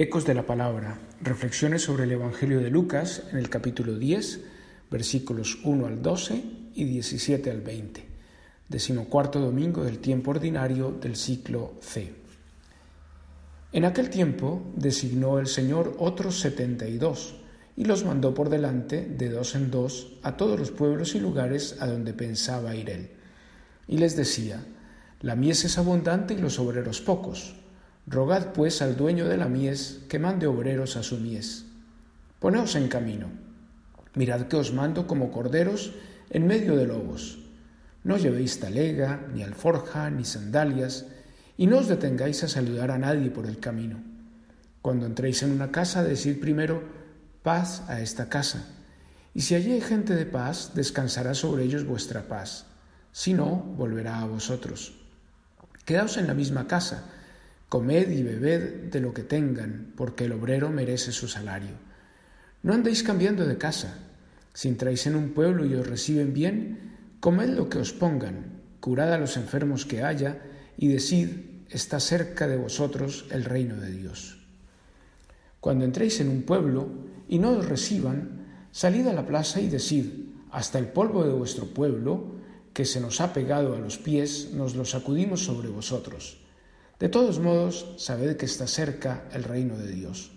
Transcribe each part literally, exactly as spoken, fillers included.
Ecos de la Palabra. Reflexiones sobre el Evangelio de Lucas en el capítulo diez, versículos uno al doce y diecisiete al veinte. Decimocuarto domingo del tiempo ordinario del ciclo C. En aquel tiempo designó el Señor otros setenta y dos y los mandó por delante de dos en dos a todos los pueblos y lugares a donde pensaba ir él. Y les decía: la mies es abundante y los obreros pocos. Rogad pues al dueño de la mies que mande obreros a su mies. Poneos en camino. Mirad que os mando como corderos en medio de lobos. No llevéis talega, ni alforja, ni sandalias, y no os detengáis a saludar a nadie por el camino. Cuando entréis en una casa, decid primero: paz a esta casa. Y si allí hay gente de paz, descansará sobre ellos vuestra paz. Si no, volverá a vosotros. Quedaos en la misma casa, comed y bebed de lo que tengan, porque el obrero merece su salario. No andéis cambiando de casa. Si entráis en un pueblo y os reciben bien, comed lo que os pongan, curad a los enfermos que haya, y decid: está cerca de vosotros el reino de Dios. Cuando entréis en un pueblo y no os reciban, salid a la plaza y decid: hasta el polvo de vuestro pueblo, que se nos ha pegado a los pies, nos lo sacudimos sobre vosotros. De todos modos, sabed que está cerca el reino de Dios.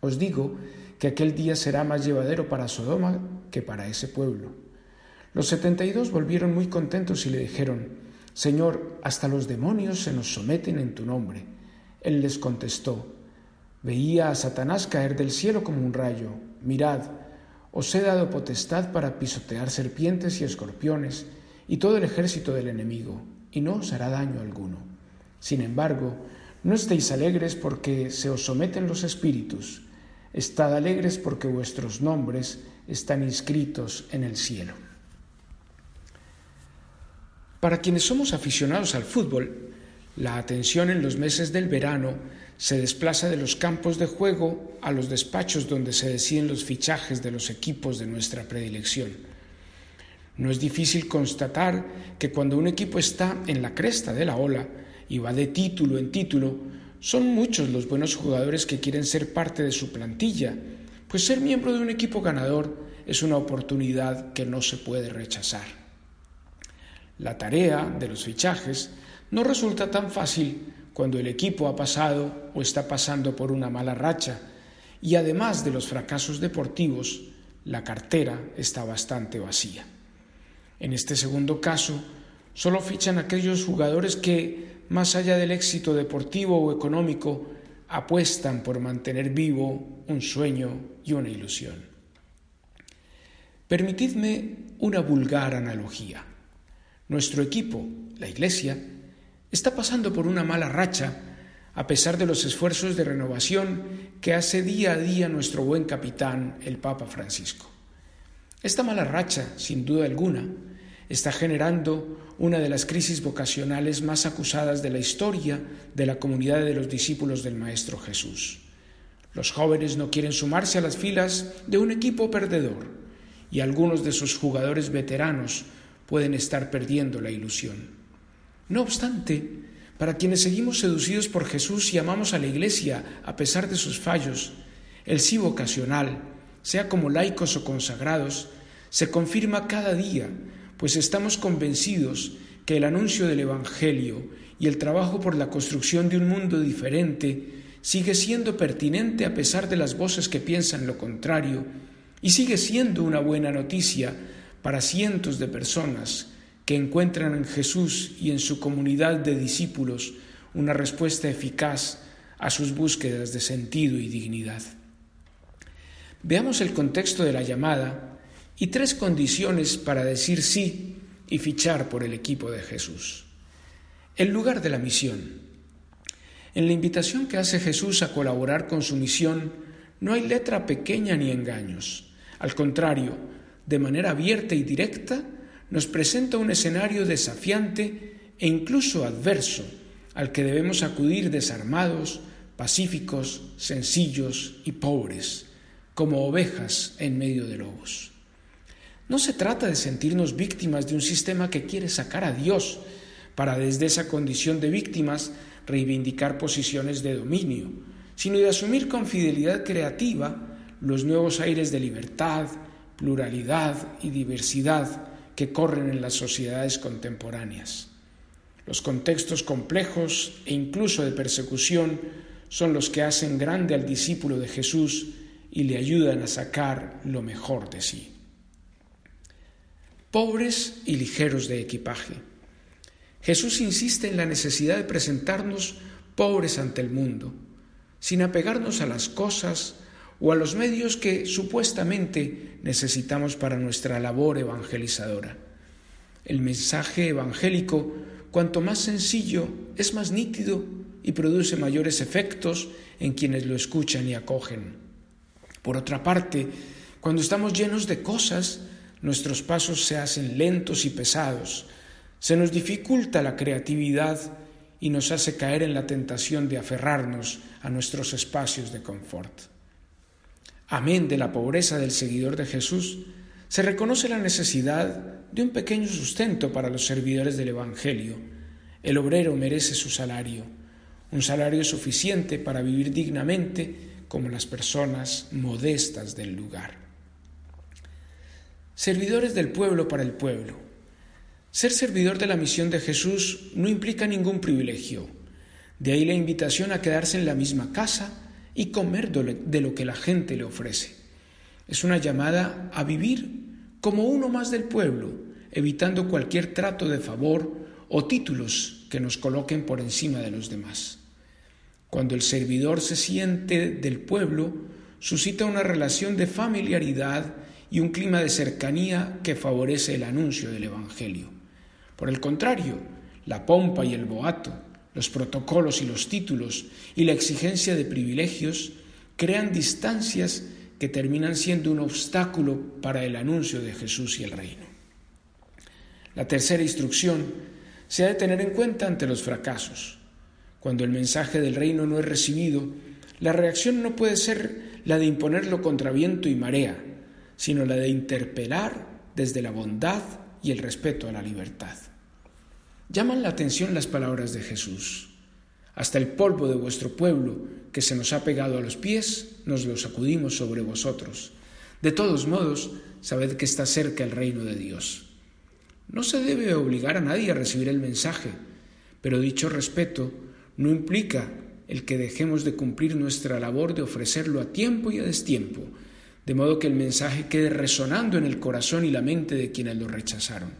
Os digo que aquel día será más llevadero para Sodoma que para ese pueblo. Los setenta y dos volvieron muy contentos y le dijeron: Señor, hasta los demonios se nos someten en tu nombre. Él les contestó: veía a Satanás caer del cielo como un rayo. Mirad, os he dado potestad para pisotear serpientes y escorpiones y todo el ejército del enemigo, y no os hará daño alguno. Sin embargo, no estéis alegres porque se os someten los espíritus. Estad alegres porque vuestros nombres están inscritos en el cielo. Para quienes somos aficionados al fútbol, la atención en los meses del verano se desplaza de los campos de juego a los despachos donde se deciden los fichajes de los equipos de nuestra predilección. No es difícil constatar que cuando un equipo está en la cresta de la ola y va de título en título, son muchos los buenos jugadores que quieren ser parte de su plantilla, pues ser miembro de un equipo ganador es una oportunidad que no se puede rechazar. La tarea de los fichajes no resulta tan fácil cuando el equipo ha pasado o está pasando por una mala racha, y además de los fracasos deportivos, la cartera está bastante vacía. En este segundo caso, solo fichan aquellos jugadores que, más allá del éxito deportivo o económico, apuestan por mantener vivo un sueño y una ilusión. Permitidme una vulgar analogía. Nuestro equipo, la Iglesia, está pasando por una mala racha a pesar de los esfuerzos de renovación que hace día a día nuestro buen capitán, el Papa Francisco. Esta mala racha, sin duda alguna, está generando una de las crisis vocacionales más acusadas de la historia de la comunidad de los discípulos del Maestro Jesús. Los jóvenes no quieren sumarse a las filas de un equipo perdedor, y algunos de sus jugadores veteranos pueden estar perdiendo la ilusión. No obstante, para quienes seguimos seducidos por Jesús y amamos a la Iglesia a pesar de sus fallos, el sí vocacional, sea como laicos o consagrados, se confirma cada día, pues estamos convencidos que el anuncio del Evangelio y el trabajo por la construcción de un mundo diferente sigue siendo pertinente a pesar de las voces que piensan lo contrario, y sigue siendo una buena noticia para cientos de personas que encuentran en Jesús y en su comunidad de discípulos una respuesta eficaz a sus búsquedas de sentido y dignidad. Veamos el contexto de la llamada y tres condiciones para decir sí y fichar por el equipo de Jesús. El lugar de la misión. En la invitación que hace Jesús a colaborar con su misión, no hay letra pequeña ni engaños. Al contrario, de manera abierta y directa, nos presenta un escenario desafiante e incluso adverso, al que debemos acudir desarmados, pacíficos, sencillos y pobres, como ovejas en medio de lobos. No se trata de sentirnos víctimas de un sistema que quiere sacar a Dios, para desde esa condición de víctimas reivindicar posiciones de dominio, sino de asumir con fidelidad creativa los nuevos aires de libertad, pluralidad y diversidad que corren en las sociedades contemporáneas. Los contextos complejos e incluso de persecución son los que hacen grande al discípulo de Jesús y le ayudan a sacar lo mejor de sí. Pobres y ligeros de equipaje. Jesús insiste en la necesidad de presentarnos pobres ante el mundo, sin apegarnos a las cosas o a los medios que supuestamente necesitamos para nuestra labor evangelizadora. El mensaje evangélico, cuanto más sencillo, es más nítido y produce mayores efectos en quienes lo escuchan y acogen. Por otra parte, cuando estamos llenos de cosas, nuestros pasos se hacen lentos y pesados, se nos dificulta la creatividad y nos hace caer en la tentación de aferrarnos a nuestros espacios de confort. Amén de la pobreza del seguidor de Jesús, se reconoce la necesidad de un pequeño sustento para los servidores del Evangelio. El obrero merece su salario, un salario suficiente para vivir dignamente como las personas modestas del lugar. Servidores del pueblo para el pueblo. Ser servidor de la misión de Jesús no implica ningún privilegio. De ahí la invitación a quedarse en la misma casa y comer de lo que la gente le ofrece. Es una llamada a vivir como uno más del pueblo, evitando cualquier trato de favor o títulos que nos coloquen por encima de los demás. Cuando el servidor se siente del pueblo, suscita una relación de familiaridad y un clima de cercanía que favorece el anuncio del Evangelio. Por el contrario, la pompa y el boato, los protocolos y los títulos y la exigencia de privilegios crean distancias que terminan siendo un obstáculo para el anuncio de Jesús y el reino. La tercera instrucción se ha de tener en cuenta ante los fracasos. Cuando el mensaje del reino no es recibido, la reacción no puede ser la de imponerlo contra viento y marea, sino la de interpelar desde la bondad y el respeto a la libertad. Llaman la atención las palabras de Jesús. Hasta el polvo de vuestro pueblo que se nos ha pegado a los pies, nos lo sacudimos sobre vosotros. De todos modos, sabed que está cerca el reino de Dios. No se debe obligar a nadie a recibir el mensaje, pero dicho respeto no implica el que dejemos de cumplir nuestra labor de ofrecerlo a tiempo y a destiempo, de modo que el mensaje quede resonando en el corazón y la mente de quienes lo rechazaron.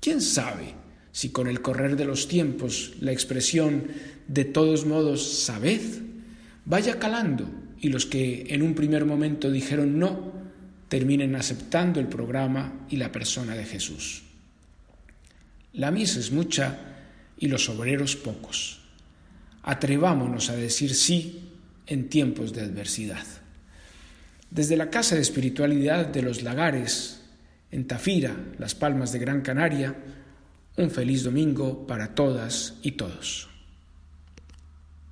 ¿Quién sabe si con el correr de los tiempos la expresión de todos modos sabed vaya calando y los que en un primer momento dijeron no terminen aceptando el programa y la persona de Jesús? La mies es mucha y los obreros pocos. Atrevámonos a decir sí en tiempos de adversidad. Desde la Casa de Espiritualidad de los Lagares, en Tafira, Las Palmas de Gran Canaria, un feliz domingo para todas y todos.